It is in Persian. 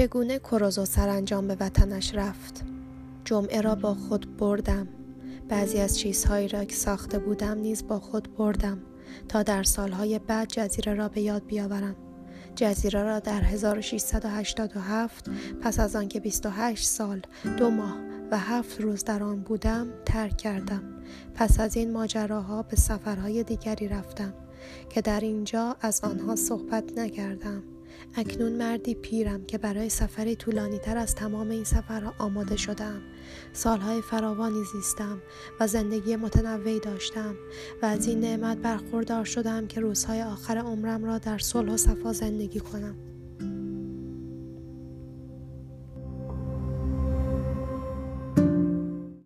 چگونه کروزو سرانجام به وطنش رفت. جمعه را با خود بردم. بعضی از چیزهایی را که ساخته بودم نیز با خود بردم تا در سالهای بعد جزیره را به یاد بیاورم. جزیره را در 1687 پس از آنکه 28 سال، 2 ماه و 7 روز در آن بودم ترک کردم. پس از این ماجراها به سفرهای دیگری رفتم که در اینجا از آنها صحبت نکردم. اکنون مردی پیرم که برای سفری طولانی تر از تمام این سفرها آماده شدم. سالهای فراوانی زیستم و زندگی متنوعی داشتم و از این نعمت برخوردار شدم که روزهای آخر عمرم را در صلح و صفا زندگی کنم.